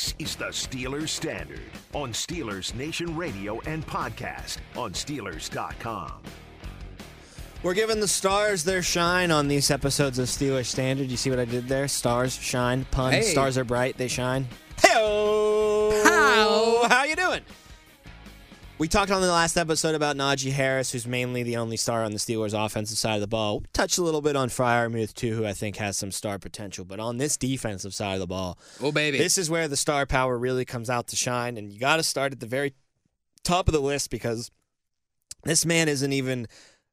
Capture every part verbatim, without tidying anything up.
This is the Steelers Standard on Steelers Nation Radio and podcast on Steelers dot com. We're giving the stars their shine on these episodes of Steelers Standard. You see what I did there? Stars shine. Pun. Hey. Stars are bright. They shine. Hey-oh! How? How you doing? We talked on the last episode about Najee Harris, who's mainly the only star on the Steelers' offensive side of the ball. We touched a little bit on Fryermuth, too, who I think has some star potential. But on this defensive side of the ball, oh baby, this is where the star power really comes out to shine. And you got to start at the very top of the list because this man isn't even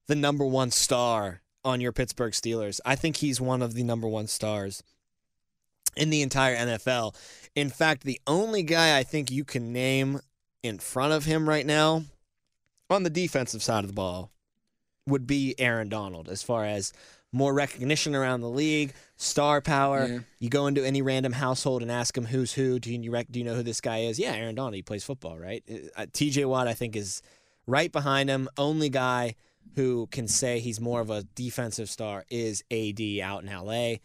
the number one star on your Pittsburgh Steelers. I think he's one of the number one stars in the entire N F L. In fact, the only guy I think you can name in front of him right now on the defensive side of the ball would be Aaron Donald, as far as more recognition around the league, star power. Yeah. You go into any random household and ask them who's who. Do you, rec- do you know who this guy is? Yeah, Aaron Donald. He plays football, right? Uh, T J. Watt, I think, is right behind him. Only guy who can say he's more of a defensive star is A D out in L A.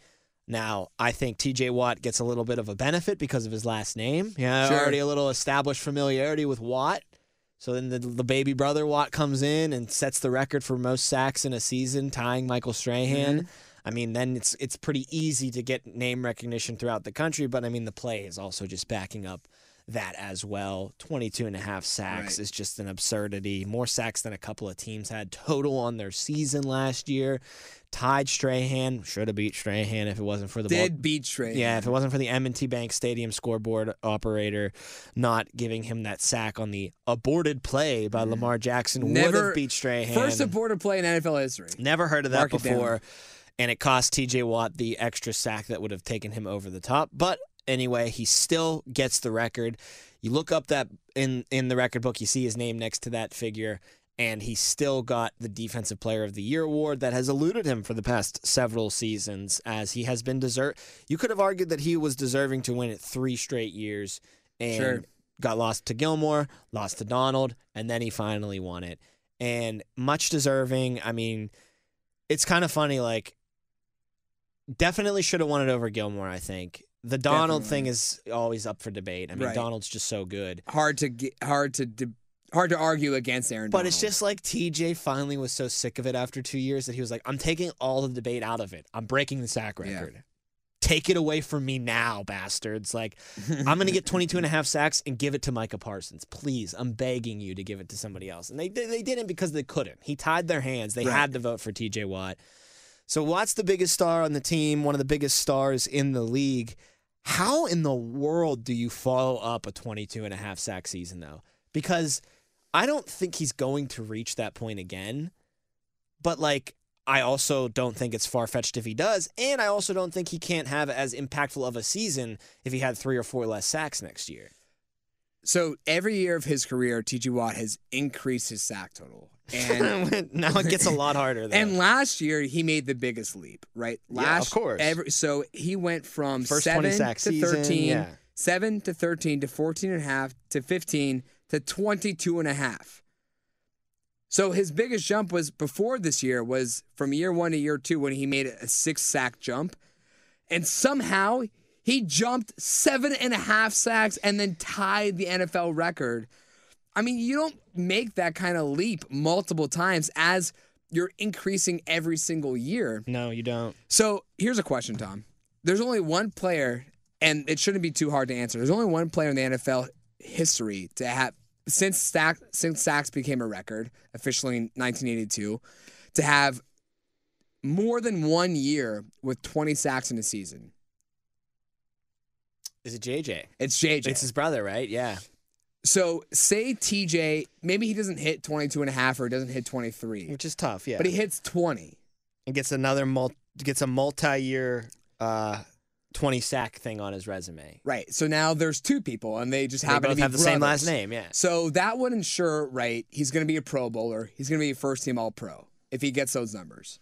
Now, I think T J. Watt gets a little bit of a benefit because of his last name. Yeah, sure. Already a little established familiarity with Watt. So then the, the baby brother Watt comes in and sets the record for most sacks in a season, tying Michael Strahan. Mm-hmm. I mean, then it's it's pretty easy to get name recognition throughout the country, but I mean, the play is also just backing up that as well. twenty-two and a half sacks, right, is just an absurdity. More sacks than a couple of teams had total on their season last year. Tied Strahan. Should have beat Strahan if it wasn't for the Did ball. beat Strahan. Yeah, if it wasn't for the M and T Bank Stadium scoreboard operator not giving him that sack on the aborted play by Lamar Jackson. Never, would have beat Strahan. First aborted play in N F L history. Never heard of that Mark before. It and it cost T J. Watt the extra sack that would have taken him over the top. But anyway, he still gets the record. You look up that in, in the record book, you see his name next to that figure, and he still got the Defensive Player of the Year award that has eluded him for the past several seasons, as he has been desert. You could have argued that he was deserving to win it three straight years, and sure, got lost to Gilmore, lost to Donald, and then he finally won it. And much deserving. I mean, it's kind of funny. Like, definitely should have won it over Gilmore, I think. The Donald Definitely. thing is always up for debate. I mean, right. Donald's just so good. Hard to get, hard to de- hard to argue against Aaron But Donald. It's just like T J finally was so sick of it after two years that he was like, I'm taking all the debate out of it. I'm breaking the sack record. Yeah. Take it away from me now, bastards. Like, I'm going to get twenty-two and a half sacks and give it to Micah Parsons. Please, I'm begging you to give it to somebody else. And they they didn't because they couldn't. He tied their hands. They right. had to vote for T J. Watt. So Watt's the biggest star on the team, one of the biggest stars in the league. How in the world do you follow up a twenty-two and a half sack season, though? Because I don't think he's going to reach that point again. But, like, I also don't think it's far-fetched if he does. And I also don't think he can't have as impactful of a season if he had three or four less sacks next year. So every year of his career, T J. Watt has increased his sack total. And now it gets a lot harder, though. And last year, he made the biggest leap, right? Last, yeah, of course. Every, so he went from First seven, to season, thirteen, yeah. seven to thirteen to fourteen and a half to fifteen to twenty-two and a half. So his biggest jump was before this year was from year one to year two when he made a six-sack jump. And somehow he jumped seven and a half sacks and then tied the N F L record. I mean, you don't make that kind of leap multiple times as you're increasing every single year. No, you don't. So here's a question, Tom. There's only one player, and it shouldn't be too hard to answer. There's only one player in the N F L history to have, since sack, since sacks became a record, officially in nineteen eighty-two, to have more than one year with twenty sacks in a season. Is it J J? It's J J. It's his brother, right? Yeah. So, say T J, maybe he doesn't hit twenty-two and a half or doesn't hit twenty-three. Which is tough, yeah. But he hits twenty. And gets another multi, gets a multi-year uh, twenty-sack thing on his resume. Right. So, now there's two people, and they just they happen to be have brothers. The same last name, yeah. So, that would ensure, right, he's going to be a Pro Bowler. He's going to be a first-team All-Pro if he gets those numbers.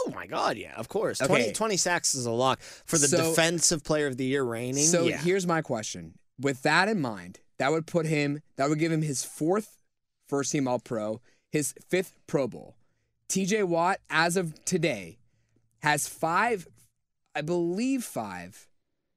Oh, my God, yeah, of course. Okay. twenty, twenty sacks is a lock. For the so, Defensive Player of the Year reigning, So, yeah. here's my question. With that in mind, that would put him, that would give him his fourth first-team All-Pro, his fifth Pro Bowl. T J. Watt, as of today, has five, I believe five,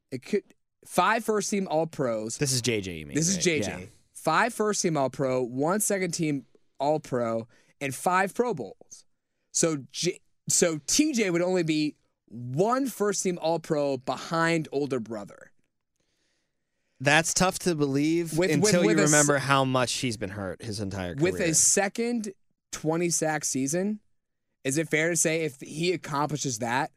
it could Five first-team All-Pros. This is J J, you mean? This right? is J J. Yeah. Five first-team All-Pro, one second-team All-Pro, and five Pro Bowls. So J- so T J would only be one first-team All-Pro behind older brother. That's tough to believe with, until with, with you remember se- how much he's been hurt his entire career. With a second twenty-sack season, is it fair to say if he accomplishes that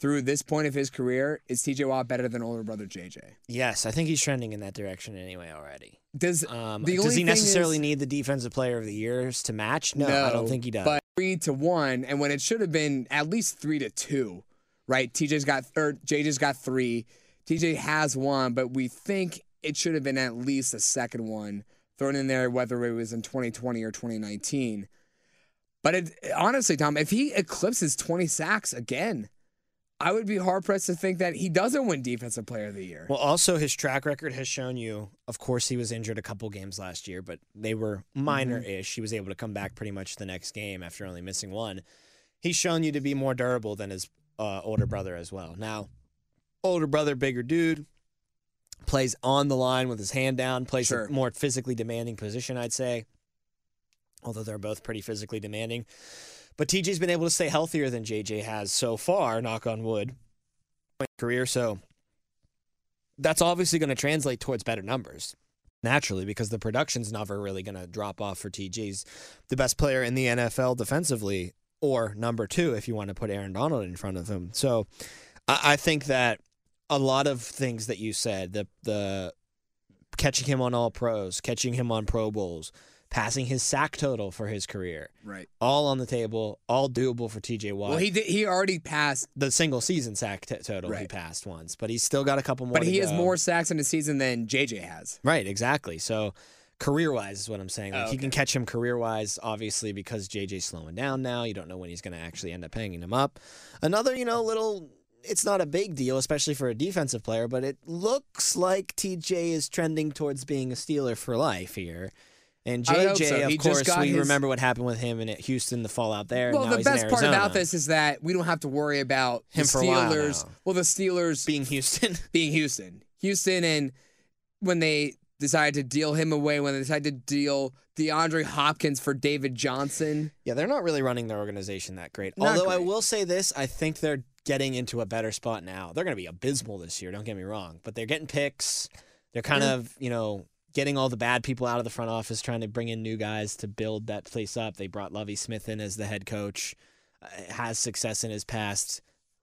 through this point of his career, is T J Watt better than older brother J J? Yes, I think he's trending in that direction anyway already. Does, um, the does he necessarily is, need the defensive player of the years to match? No, no, I don't think he does. But three to one, and when it should have been at least three to two, right? T J's got or J J's got three. T J has one, but we think it should have been at least a second one thrown in there, whether it was in twenty twenty or twenty nineteen. But it, honestly, Tom, if he eclipses twenty sacks again, I would be hard-pressed to think that he doesn't win Defensive Player of the Year. Well, also, his track record has shown you, of course, he was injured a couple games last year, but they were minor-ish. Mm-hmm. He was able to come back pretty much the next game after only missing one. He's shown you to be more durable than his uh, older brother as well. Now, older brother, bigger dude, plays on the line with his hand down, plays sure. a more physically demanding position, I'd say, although they're both pretty physically demanding. But T J's been able to stay healthier than J J has so far, knock on wood, in his career. So that's obviously going to translate towards better numbers, naturally, because the production's never really going to drop off for T J's the best player in the N F L defensively, or number two if you want to put Aaron Donald in front of him. So I, I think that a lot of things that you said, the the catching him on all pros, catching him on Pro Bowls, passing his sack total for his career, right? All on the table, all doable for T J Watt. Well, he did, he already passed the single season sack t- total. Right. He passed once, but he's still got a couple more. But he to go. has more sacks in a season than J J has. Right, exactly. So career wise is what I'm saying. Like oh, okay. He can catch him career wise, obviously, because J J's slowing down now. You don't know when he's going to actually end up hanging him up. Another, you know, little. It's not a big deal, especially for a defensive player, but it looks like T J is trending towards being a Steeler for life here. And J J, so. of course, we his... remember what happened with him in Houston, the fallout there. Well, now the best part about this is that we don't have to worry about him the Steelers. Well, the Steelers being Houston, being Houston, Houston, and when they decided to deal him away, when they decided to deal DeAndre Hopkins for David Johnson. Yeah, they're not really running their organization that great. Not Although great. I will say this, I think they're getting into a better spot now. They're going to be abysmal this year. Don't get me wrong, but they're getting picks. They're kind yeah. of, you know. Getting all the bad people out of the front office, trying to bring in new guys to build that place up. They brought Lovie Smith in as the head coach, uh, has success in his past.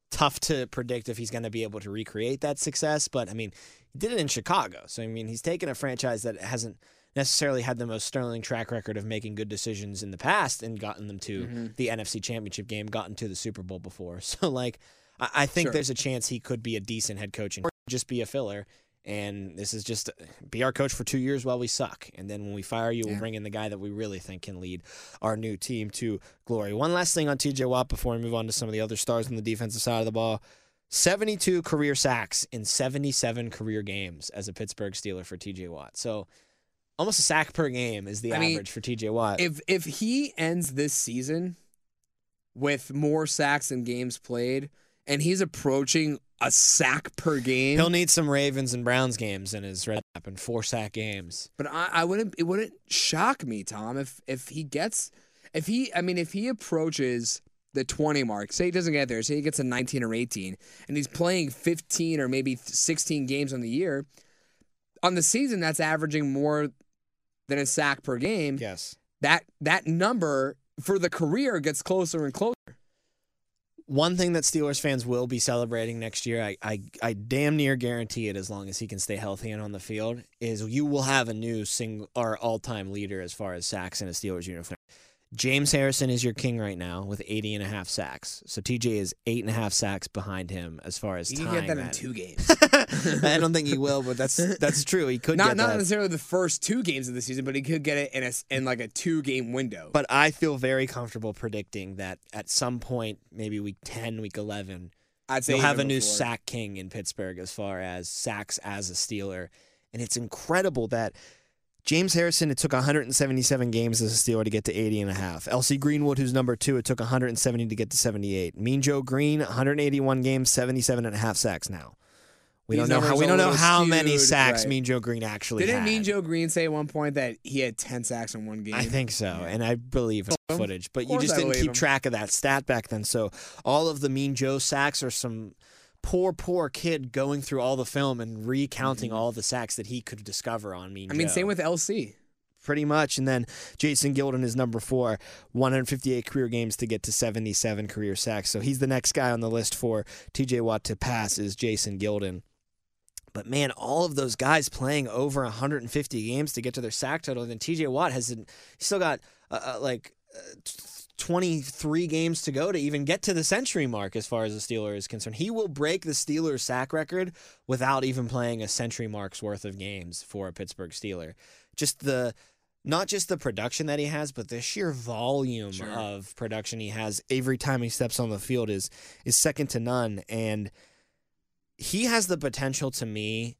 Tough to predict if he's going to be able to recreate that success, but, I mean, he did it in Chicago. So, I mean, he's taken a franchise that hasn't necessarily had the most sterling track record of making good decisions in the past and gotten them to mm-hmm. the N F C Championship game, gotten to the Super Bowl before. So, like, I, I think sure. there's a chance he could be a decent head coach and just be a filler. And this is just be our coach for two years while we suck. And then when we fire you, yeah. we'll bring in the guy that we really think can lead our new team to glory. One last thing on T J Watt before we move on to some of the other stars on the defensive side of the ball. seventy-two career sacks in seventy-seven career games as a Pittsburgh Steeler for T J Watt. So almost a sack per game is the I average mean, for T J Watt. If if he ends this season with more sacks than games played, and he's approaching a sack per game. He'll need some Ravens and Browns games in his red cap and four sack games. But I, I wouldn't. It wouldn't shock me, Tom, if if he gets, if he. I mean, if he approaches the twenty mark. Say he doesn't get there. Say he gets a nineteen or eighteen, and he's playing fifteen or maybe sixteen games on the year. On the season, that's averaging more than a sack per game. Yes. That that number for the career gets closer and closer. One thing that Steelers fans will be celebrating next year, I, I I damn near guarantee it as long as he can stay healthy and on the field, is you will have a new single or all-time leader as far as sacks in a Steelers uniform. James Harrison is your king right now with eighty and a half sacks. So T J is eight and a half sacks behind him as far as time. You can get that in two games. I don't think he will, but that's that's true. He could not, get not that. Not necessarily the first two games of the season, but he could get it in a in like a two game window. But I feel very comfortable predicting that at some point, maybe week ten, week eleven, I'd say you'll have a new before. sack king in Pittsburgh as far as sacks as a Steeler, and it's incredible that. James Harrison, it took one hundred seventy-seven games as a Steeler to get to eighty and a half. L C Greenwood, who's number two, it took one hundred seventy to get to seventy-eight. Mean Joe Green, one hundred eighty-one games, seventy-seven and a half sacks now. We don't know how we don't know how many sacks Mean Joe Green actually had. Didn't Mean Joe Green say at one point that he had ten sacks in one game? I think so, and I believe it's footage. But you just didn't keep track of that stat back then. So all of the Mean Joe sacks are some poor, poor kid going through all the film and recounting mm-hmm. all the sacks that he could discover on Mean Joe. I mean, same with L C. Pretty much. And then Jason Gildon is number four, one hundred fifty-eight career games to get to seventy-seven career sacks. So he's the next guy on the list for T J. Watt to pass is Jason Gildon. But, man, all of those guys playing over one hundred fifty games to get to their sack total. And then T J. Watt has he's still got, uh, uh, like, uh, twenty-three games to go to even get to the century mark as far as the Steelers is concerned. He will break the Steelers' sack record without even playing a century mark's worth of games for a Pittsburgh Steeler. Just the... Not just the production that he has, but the sheer volume sure. of production he has every time he steps on the field is is second to none. And he has the potential to me,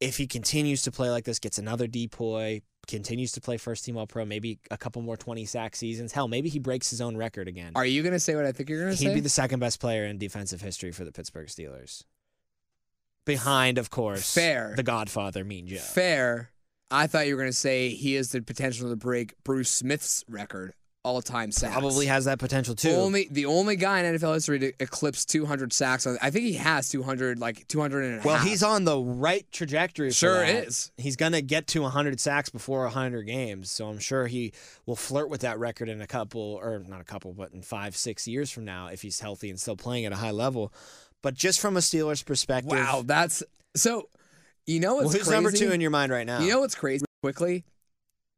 if he continues to play like this, gets another decoy, continues to play first-team All-Pro, maybe a couple more twenty-sack seasons. Hell, maybe he breaks his own record again. Are you going to say what I think you're going to say? He'd be the second-best player in defensive history for the Pittsburgh Steelers. Behind, of course, Fair. the Godfather, Mean Joe. Fair. I thought you were going to say he has the potential to break Bruce Smith's record all-time sacks. Probably has that potential, too. Only The only guy in N F L history to eclipse two hundred sacks. On, I think he has two hundred, like two hundred and a half. Well, he's on the right trajectory for Sure that. is. He's going to get to one hundred sacks before one hundred games, so I'm sure he will flirt with that record in a couple, or not a couple, but in five, six years from now if he's healthy and still playing at a high level. But just from a Steelers perspective. Wow, that's... so. You know what's well, who's crazy? Number two in your mind right now? You know what's crazy? Quickly,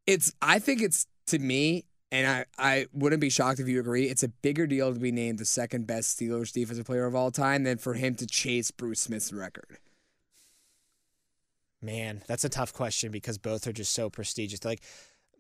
it's. I think it's to me, and I, I wouldn't be shocked if you agree. It's a bigger deal to be named the second best Steelers defensive player of all time than for him to chase Bruce Smith's record. Man, that's a tough question because both are just so prestigious. Like,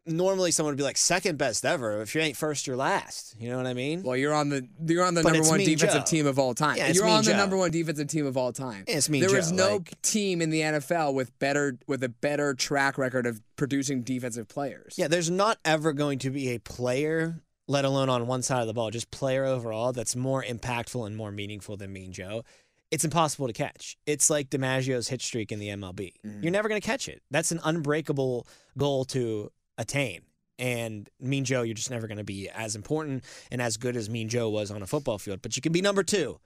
normally someone would be like second best ever. If you ain't first, you're last. You know what I mean? Well, you're on the you're on the but number one defensive Joe. team of all time. Yeah, you're on Joe. the number one defensive team of all time. Yeah, it's Mean Joe. There is no like, team in the N F L with better with a better track record of producing defensive players. Yeah, there's not ever going to be a player, let alone on one side of the ball, just player overall that's more impactful and more meaningful than Mean Joe. It's impossible to catch. It's like DiMaggio's hit streak in the M L B. Mm. You're never going to catch it. That's an unbreakable goal to attain. And Mean Joe, you're just never going to be as important and as good as Mean Joe was on a football field, but you can be number two.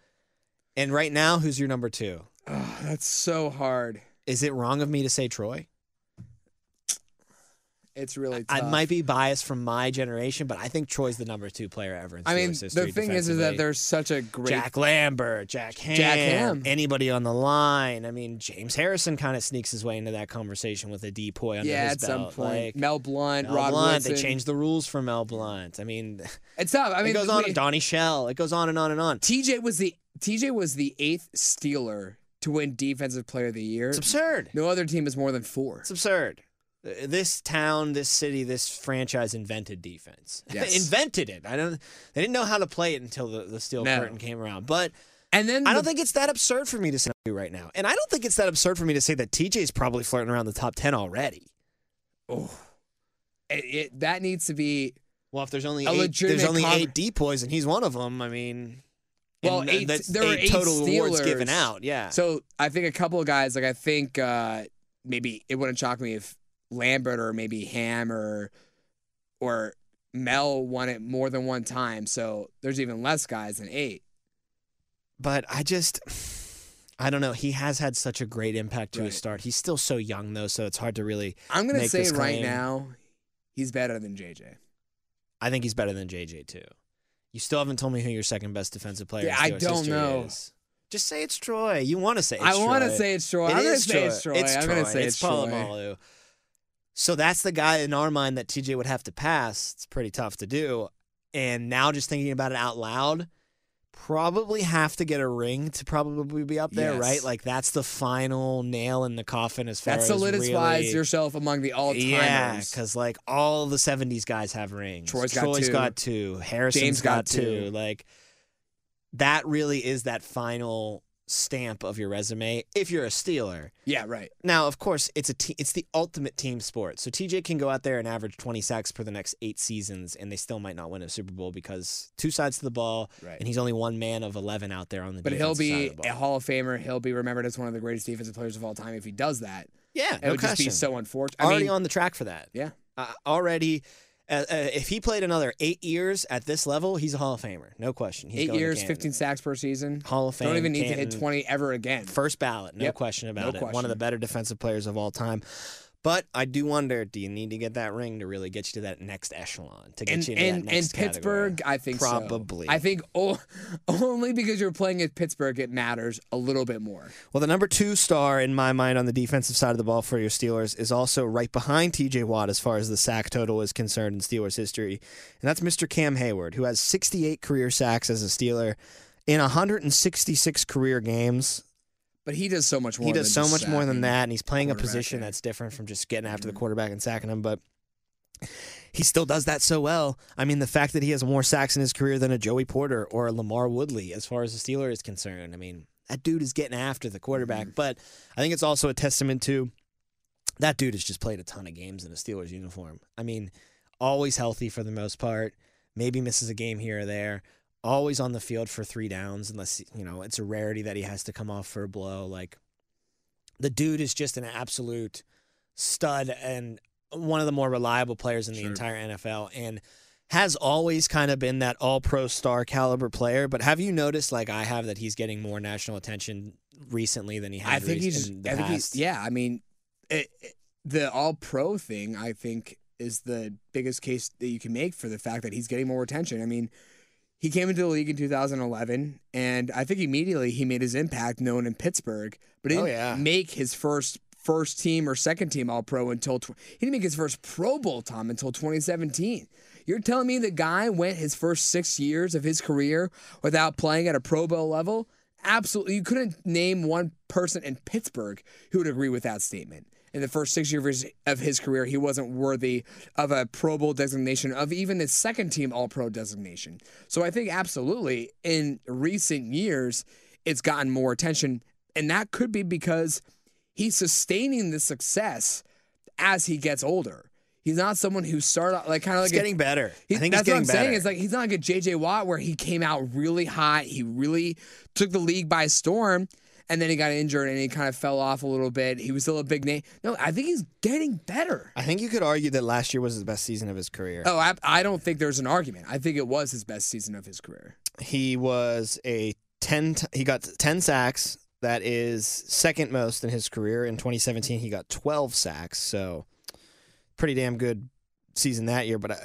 And right now, who's your number two? Oh, that's so hard. Is it wrong of me to say Troy? It's really tough. I might be biased from my generation, but I think Troy's the number two player ever in Steelers I mean, history. The thing is, is that there's such a great... Jack Lambert, Jack Ham, Jack Ham, anybody on the line. I mean, James Harrison kind of sneaks his way into that conversation with a decoy under yeah, his belt. Yeah, at some point. Like, Mel Blount, Mel Rod Blount. Wilson. They changed the rules for Mel Blount. I mean... It's tough. I mean... It goes on. We, Donnie Shell. It goes on and on and on. T J was the T J was the eighth Steeler to win Defensive Player of the Year. It's absurd. No other team is more than four. It's absurd. This town, this city, this franchise invented defense. Yes. invented it. I don't. They didn't know how to play it until the, the steel no. curtain came around. But and then I the, don't think it's that absurd for me to say right now. And I don't think it's that absurd for me to say that T J's probably flirting around the top ten already. Oh, it, it, that needs to be. Well, if there's only eight, there's only con- eight decoys and he's one of them. I mean, well, and, eight, uh, that's there eight, eight total Steelers. awards given out. Yeah. So I think a couple of guys like I think uh, maybe it wouldn't shock me if Lambert or maybe Ham or or Mel won it more than one time, so there's even less guys than eight. But I just, I don't know. He has had such a great impact to right. his start. He's still so young, though, so it's hard to really I'm gonna make say this right claim. Now, he's better than J J. I think he's better than J J, too. You still haven't told me who your second best defensive player yeah, in Steelers I don't know. Is. Just say it's Troy. You want to say it's I Troy. I want to say it's Troy. It I'm going to say it's Troy. It's I'm going to say it's, it's Polamalu. So that's the guy in our mind that T J would have to pass. It's pretty tough to do. And now just thinking about it out loud, probably have to get a ring to probably be up there, yes. right? Like that's the final nail in the coffin as far that as That solidifies really... yourself among the all-timers. Yeah, because like all the seventies guys have rings. Troy's got Troy's two. Troy's got two. Harrison's James got, got two. two. Like that really is that final stamp of your resume if you're a Steeler. Yeah, right. Now, of course, it's a te- it's the ultimate team sport. So T J can go out there and average twenty sacks for the next eight seasons, and they still might not win a Super Bowl because two sides to the ball, right. And he's only one man of eleven out there on the defensive side of the ball. But he'll be a Hall of Famer. He'll be remembered as one of the greatest defensive players of all time if he does that. Yeah, it no would question. Just be so unfortunate. I already mean, on the track for that. Yeah. Uh, already... Uh, uh, if he played another eight years at this level, he's a Hall of Famer. No question. He's eight going years, fifteen sacks per season. Hall of Fame. Don't even need Canton. To hit twenty ever again. First ballot. No yep. question about no it. Question. One of the better defensive players of all time. But I do wonder, do you need to get that ring to really get you to that next echelon? To get and, you to and, that next And Pittsburgh, category? I think Probably. so. Probably. I think o- only because you're playing at Pittsburgh, it matters a little bit more. Well, the number two star, in my mind, on the defensive side of the ball for your Steelers is also right behind T J. Watt as far as the sack total is concerned in Steelers history. And that's Mister Cam Heyward, who has sixty-eight career sacks as a Steeler in one hundred sixty-six career games. But he does so much more. He does than so much more than that, and he's playing a position that's different from just getting after mm-hmm. the quarterback and sacking him. But he still does that so well. I mean, the fact that he has more sacks in his career than a Joey Porter or a Lamar Woodley, as far as the Steelers is concerned, I mean, that dude is getting after the quarterback. Mm-hmm. But I think it's also a testament to that dude has just played a ton of games in a Steelers uniform. I mean, always healthy for the most part. Maybe misses a game here or there. Always on the field for three downs, unless, you know, it's a rarity that he has to come off for a blow. Like, the dude is just an absolute stud and one of the more reliable players in the sure. entire N F L, and has always kind of been that all-pro star caliber player. But have you noticed, like I have, that he's getting more national attention recently than he has I think re- he's, in the I past? Think he's, yeah, I mean, it, it, the all-pro thing, I think, is the biggest case that you can make for the fact that he's getting more attention. I mean... He came into the league in two thousand eleven, and I think immediately he made his impact known in Pittsburgh, but he didn't oh, yeah. make his first first team or second team All-Pro until tw- he didn't make his first Pro Bowl time until twenty seventeen. You're telling me the guy went his first six years of his career without playing at a Pro Bowl level? Absolutely, you couldn't name one person in Pittsburgh who would agree with that statement. In the first six years of his career, he wasn't worthy of a Pro Bowl designation, of even his second-team All-Pro designation. So I think absolutely in recent years, it's gotten more attention, and that could be because he's sustaining the success as he gets older. He's not someone who started out like kind of like he's getting a, better. He, I think that's he's what I'm better. saying. It's like he's not like a J J. Watt where he came out really hot. He really took the league by storm. And then he got injured, and he kind of fell off a little bit. He was still a big name. No, I think he's getting better. I think you could argue that last year was the best season of his career. Oh, I, I don't think there's an argument. I think it was his best season of his career. He was a ten. T- he got ten sacks. That is second most in his career. In twenty seventeen, he got twelve sacks. So pretty damn good season that year. But uh,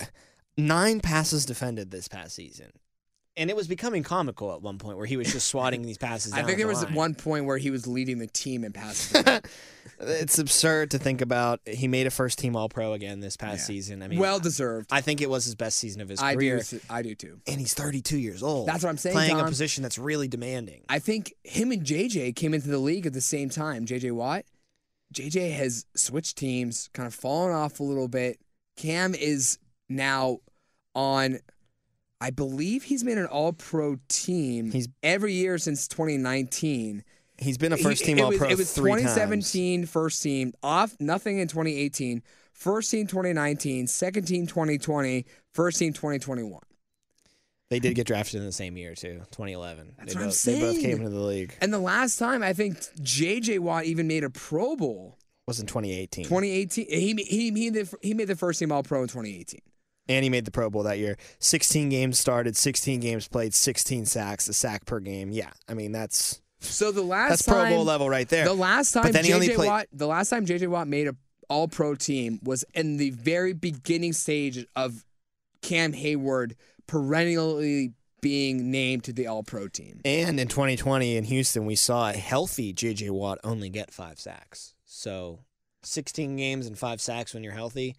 nine passes defended this past season. And it was becoming comical at one point where he was just swatting these passes down. I think there the was line. one point where he was leading the team in passes. It's absurd to think about. He made a first-team All-Pro again this past yeah. season. I mean, well-deserved. I think it was his best season of his I career. Do, I do, too. And he's thirty-two years old. That's what I'm saying, Playing Tom. a position that's really demanding. I think him and J J came into the league at the same time. J J. Watt, J J has switched teams, kind of fallen off a little bit. Cam is now on... I believe he's made an All-Pro team he's, every year since twenty nineteen. He's been a first-team All-Pro three times. It was twenty seventeen first team, off nothing in twenty eighteen, first team twenty nineteen, second team twenty twenty, first team twenty twenty-one. They did get drafted in the same year, too, twenty eleven. That's what I'm saying. They both came into the league. And the last time I think J J. Watt even made a Pro Bowl was in twenty eighteen. twenty eighteen. He, he, he, did, he made the first team All-Pro in twenty eighteen. And he made the Pro Bowl that year. sixteen games started, sixteen games played, sixteen sacks, a sack per game. Yeah, I mean, that's so the last that's time, Pro Bowl level right there. The last time J J Watt, the last time J J Watt made an All-Pro team was in the very beginning stage of Cam Heyward perennially being named to the All-Pro team. And in twenty twenty in Houston, we saw a healthy J J Watt only get five sacks. So sixteen games and five sacks when you're healthy.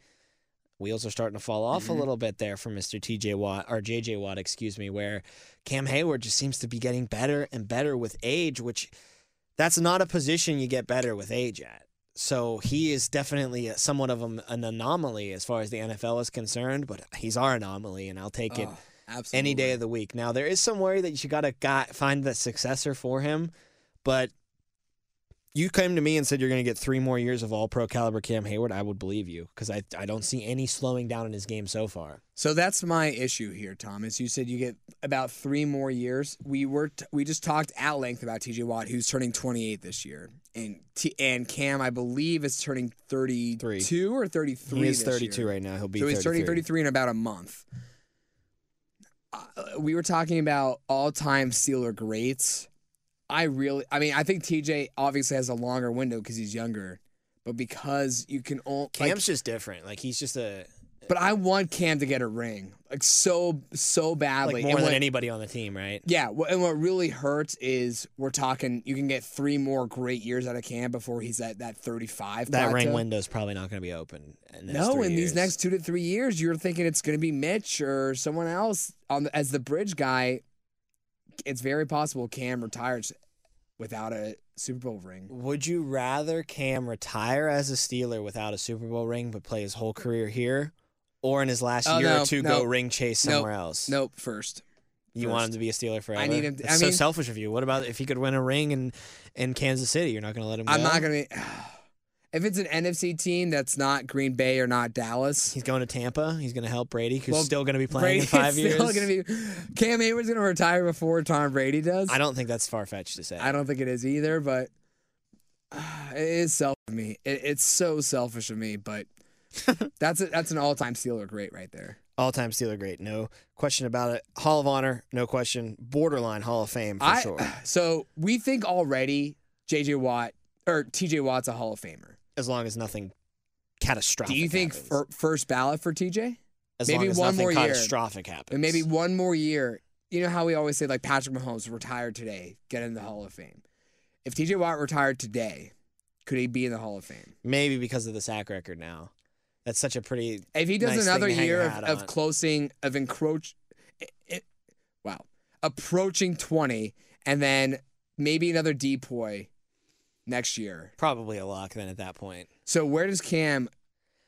Wheels are starting to fall off mm-hmm. a little bit there for Mister T J Watt, or J J Watt, excuse me, where Cam Heyward just seems to be getting better and better with age, which that's not a position you get better with age at. So he is definitely somewhat of a, an anomaly as far as the N F L is concerned, but he's our anomaly, and I'll take oh, it absolutely. any day of the week. Now, there is some worry that you got to find the successor for him. But you came to me and said you're going to get three more years of all-pro caliber Cam Heyward. I would believe you because I, I don't see any slowing down in his game so far. So that's my issue here, Thomas. You said you get about three more years. We were t- we just talked at length about T J. Watt, who's turning twenty-eight this year. And T- and Cam, I believe, is turning thirty-two Three. or thirty-three He is this thirty-two year. Right now. He'll be so he's turning thirty-three in about a month. Uh, we were talking about all-time Steeler greats. I really, I mean, I think T J obviously has a longer window because he's younger, but because you can only Cam's like, just different. Like he's just a. But I want Cam to get a ring, like so so badly, like more and than what, anybody on the team, right? Yeah, what, and what really hurts is we're talking. You can get three more great years out of Cam before he's at that thirty-five. That plateau. Ring window's probably not going to be open. In the no, in years. These next two to three years, you're thinking it's going to be Mitch or someone else on the, as the bridge guy. It's very possible Cam retires without a Super Bowl ring. Would you rather Cam retire as a Steeler without a Super Bowl ring but play his whole career here, or in his last oh, year no, or two no, go ring chase somewhere nope, else? Nope, first. You first. Want him to be a Steeler forever? I need him. To, That's I mean, so selfish of you. What about if he could win a ring in, in Kansas City? You're not going to let him go? I'm not going to... If it's an N F C team that's not Green Bay or not Dallas. He's going to Tampa. He's going to help Brady, who's well, still going to be playing Brady in five is still years. Gonna be, Cam Heyward's going to retire before Tom Brady does. I don't think that's far-fetched to say. I don't think it is either, but uh, it is selfish of me. It, it's so selfish of me, but that's a, that's an all-time Steeler great right there. All-time Steeler great. No question about it. Hall of Honor, no question. Borderline Hall of Fame, for I, sure. So we think already J J. Watt, or T J. Watt's a Hall of Famer. As long as nothing catastrophic happens. Do you think f- first ballot for T J? As maybe long as one nothing more catastrophic year. Happens. And maybe one more year. You know how we always say, like, Patrick Mahomes retired today, get in the Hall of Fame. If T J. Watt retired today, could he be in the Hall of Fame? Maybe because of the sack record now. That's such a pretty If he does nice another year of, of closing, of encroach, it, it, wow, approaching twenty, and then maybe another depoy. Next year. Probably a lock then at that point. So where does Cam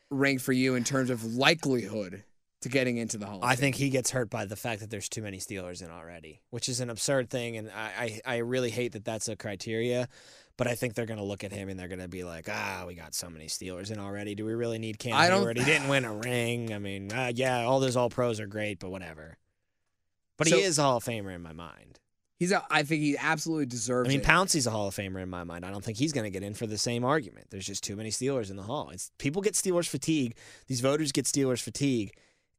rank for you in terms of likelihood to getting into the Hall of Fame? I think he gets hurt by the fact that there's too many Steelers in already, which is an absurd thing, and I, I, I really hate that that's a criteria, but I think they're going to look at him and they're going to be like, ah, we got so many Steelers in already. Do we really need Cam Heyward? He didn't win a ring. I mean, uh, yeah, all those All-Pros are great, but whatever. But so, he is a Hall of Famer in my mind. He's a, I think he absolutely deserves it. I mean, Pouncey's a Hall of Famer in my mind. I don't think he's going to get in for the same argument. There's just too many Steelers in the Hall. It's people get Steelers fatigue. These voters get Steelers fatigue,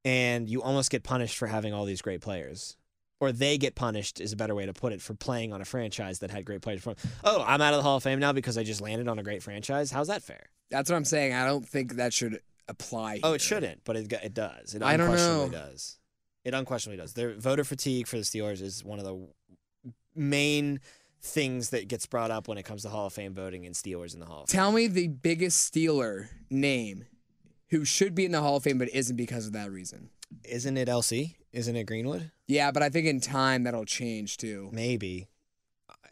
and you almost get punished for having all these great players. Or they get punished is a better way to put it for playing on a franchise that had great players. Oh, I'm out of the Hall of Fame now because I just landed on a great franchise? How's that fair? That's what I'm saying. I don't think that should apply here. Oh, it shouldn't, but it it does. It I don't know. It unquestionably does. It unquestionably does. Their voter fatigue for the Steelers is one of the main things that gets brought up when it comes to Hall of Fame voting and Steelers in the Hall of Fame. Tell me the biggest Steeler name who should be in the Hall of Fame but isn't because of that reason. Isn't it L C? Isn't it Greenwood? Yeah, but I think in time that'll change too. Maybe.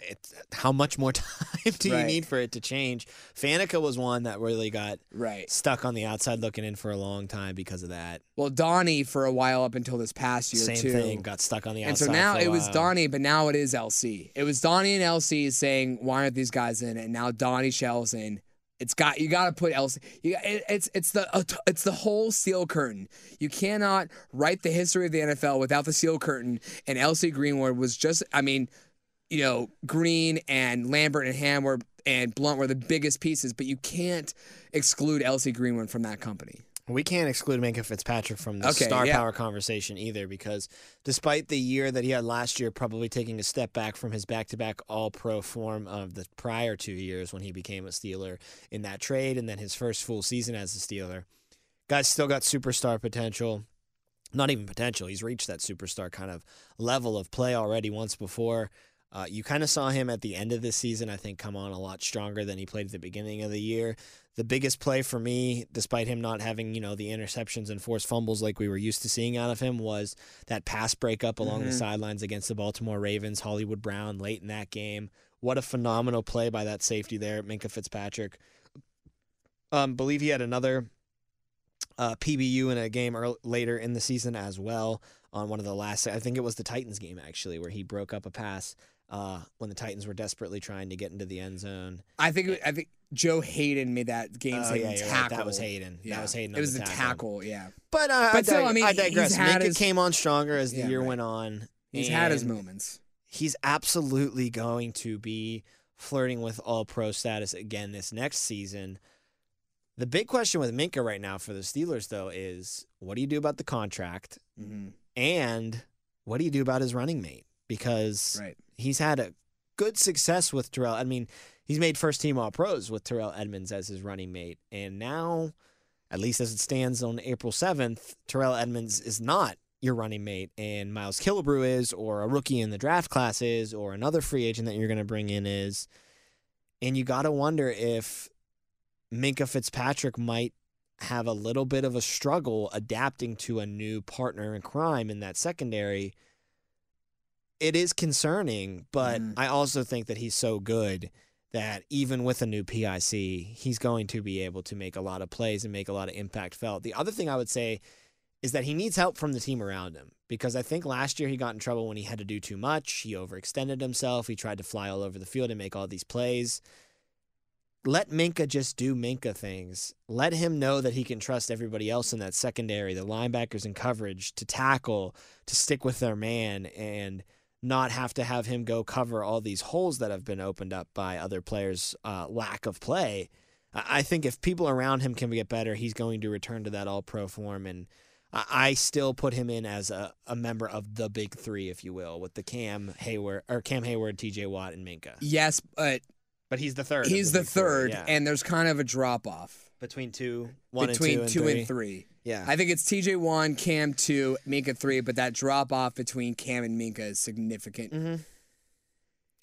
It's, how much more time do you right. need for it to change? Faneca was one that really got right. stuck on the outside looking in for a long time because of that. Well, Donnie for a while up until this past year, Same too. Same thing, got stuck on the outside. And so now for a it while. was Donnie, but now it is L C. It was Donnie and L C saying, why aren't these guys in? And now Donnie Shell's in. It's got you got to put L C. You, it, it's it's the it's the whole Steel Curtain. You cannot write the history of the N F L without the Steel Curtain. And L C Greenwood was just, I mean. You know, Green and Lambert and Ham were, and Blount were the biggest pieces, but you can't exclude L C Greenwood from that company. We can't exclude Minkah Fitzpatrick from the okay, star yeah. power conversation either, because despite the year that he had last year, probably taking a step back from his back-to-back all-pro form of the prior two years when he became a Steeler in that trade and then his first full season as a Steeler, guy's still got superstar potential. Not even potential. He's reached that superstar kind of level of play already once before. Uh, you kind of saw him at the end of the season, I think, come on a lot stronger than he played at the beginning of the year. The biggest play for me, despite him not having, you know, the interceptions and forced fumbles like we were used to seeing out of him, was that pass breakup along mm-hmm. the sidelines against the Baltimore Ravens, Hollywood Brown, late in that game. What a phenomenal play by that safety there, Minkah Fitzpatrick. Um, believe he had another... Uh, P B U in a game early, later in the season as well. on one of the last, I think it was the Titans game, actually, where he broke up a pass uh, when the Titans were desperately trying to get into the end zone. I think it, I think Joe Hayden made that game oh, yeah, tackle. Right. That was Hayden. Yeah. That was Hayden. It was the, the tackle. tackle, yeah. But, uh, but I, still, dig- I, mean, I digress. Minkah his... came on stronger as the yeah, year right. went on. He's had his moments. He's absolutely going to be flirting with all-pro status again this next season. The big question with Minkah right now for the Steelers, though, is what do you do about the contract? Mm-hmm. And what do you do about his running mate? Because right. he's had a good success with Terrell. I mean, he's made first-team All-Pros with Terrell Edmonds as his running mate. And now, at least as it stands on April seventh, Terrell Edmonds is not your running mate, and Myles Killebrew is, or a rookie in the draft class is, or another free agent that you're going to bring in is. And you got to wonder if Minkah Fitzpatrick might have a little bit of a struggle adapting to a new partner in crime in that secondary. It is concerning, but mm. I also think that he's so good that even with a new P I C, he's going to be able to make a lot of plays and make a lot of impact felt. The other thing I would say is that he needs help from the team around him, because I think last year he got in trouble when he had to do too much. He overextended himself. He tried to fly all over the field and make all these plays. Let Minkah just do Minkah things. Let him know that he can trust everybody else in that secondary, the linebackers in coverage, to tackle, to stick with their man, and not have to have him go cover all these holes that have been opened up by other players' uh, lack of play. I think if people around him can get better, he's going to return to that all-pro form, and I still put him in as a, a member of the big three, if you will, with the Cam Heyward, or Cam Heyward, T J. Watt, and Minkah. Yes, but... But he's the third. He's the, the third, yeah. And there's kind of a drop-off. Between two, one between and two, Between two and three. and three. Yeah. I think it's T J one, Cam two, Minkah three, but that drop-off between Cam and Minkah is significant. Mm-hmm.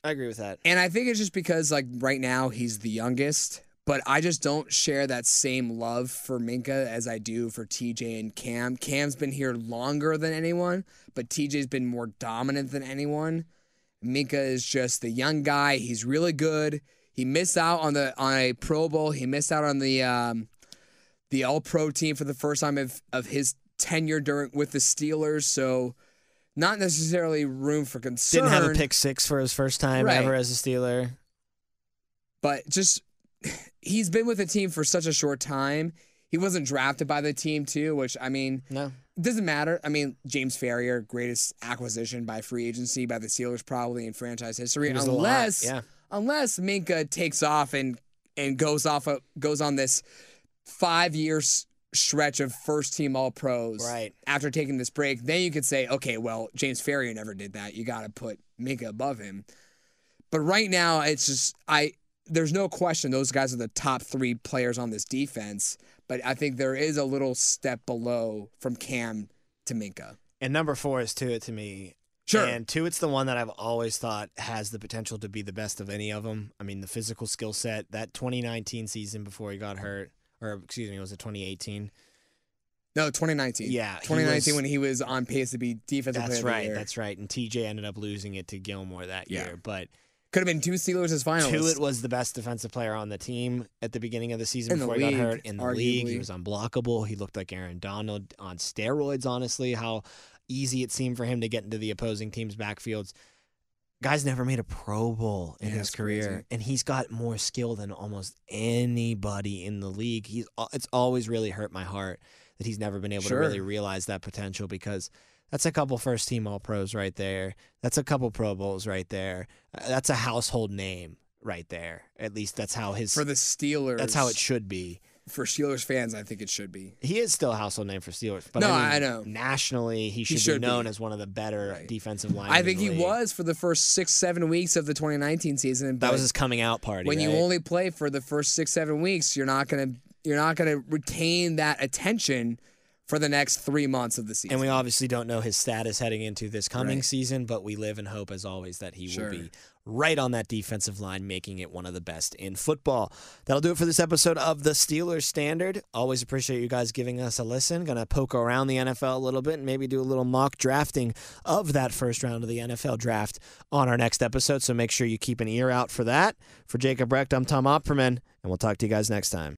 I agree with that. And I think it's just because, like, right now he's the youngest, but I just don't share that same love for Minkah as I do for T J and Cam. Cam's been here longer than anyone, but T J's been more dominant than anyone. Minkah is just the young guy. He's really good. He missed out on the on a Pro Bowl. He missed out on the um, the All-Pro team for the first time of, of his tenure during with the Steelers. So not necessarily room for concern. Didn't have a pick six for his first time right. ever as a Steeler. But just he's been with the team for such a short time. He wasn't drafted by the team too, which I mean, no, it doesn't matter. I mean, James Farrior, greatest acquisition by free agency by the Steelers probably in franchise history, unless. Yeah. Unless Minkah takes off and and goes off a, goes on this five-year s- stretch of first-team All-Pros right. after taking this break, then you could say, okay, well, James Farrior never did that. You got to put Minkah above him. But right now, it's just I. There's no question those guys are the top three players on this defense. But I think there is a little step below from Cam to Minkah. And number four is Tua to me. Sure. And two, it's the one that I've always thought has the potential to be the best of any of them. I mean, the physical skill set, that twenty nineteen season before he got hurt, or excuse me, was it twenty eighteen? No, twenty nineteen. Yeah. twenty nineteen he was, when he was on pace to be defensive player of the year. That's right. And T J ended up losing it to Gilmore that yeah. year. But could have been two Steelers as finalists. Tua was the best defensive player on the team at the beginning of the season in before the league, he got hurt. In the arguably. league, he was unblockable. He looked like Aaron Donald on steroids, honestly. How easy it seemed for him to get into the opposing team's backfields. Guy's never made a Pro Bowl in yeah, his career, crazy. And he's got more skill than almost anybody in the league. He's It's always really hurt my heart that he's never been able sure. to really realize that potential, because that's a couple first-team All-Pros right there. That's a couple Pro Bowls right there. That's a household name right there. At least that's how his... For the Steelers. That's how it should be. For Steelers fans, I think it should be. He is still a household name for Steelers. But no, I, mean, I know. Nationally, he should, he should be known be. as one of the better right. defensive linemen. I think he was for the first six, seven weeks of the twenty nineteen season. That was his coming out party. When right? you only play for the first six, seven weeks, you're not gonna you're not gonna retain that attention for the next three months of the season. And we obviously don't know his status heading into this coming right. season, but we live in hope, as always, that he sure. will be right on that defensive line, making it one of the best in football. That'll do it for this episode of the Steelers Standard. Always appreciate you guys giving us a listen. Going to poke around the N F L a little bit and maybe do a little mock drafting of that first round of the N F L draft on our next episode, so make sure you keep an ear out for that. For Jacob Brecht, I'm Tom Opperman, and we'll talk to you guys next time.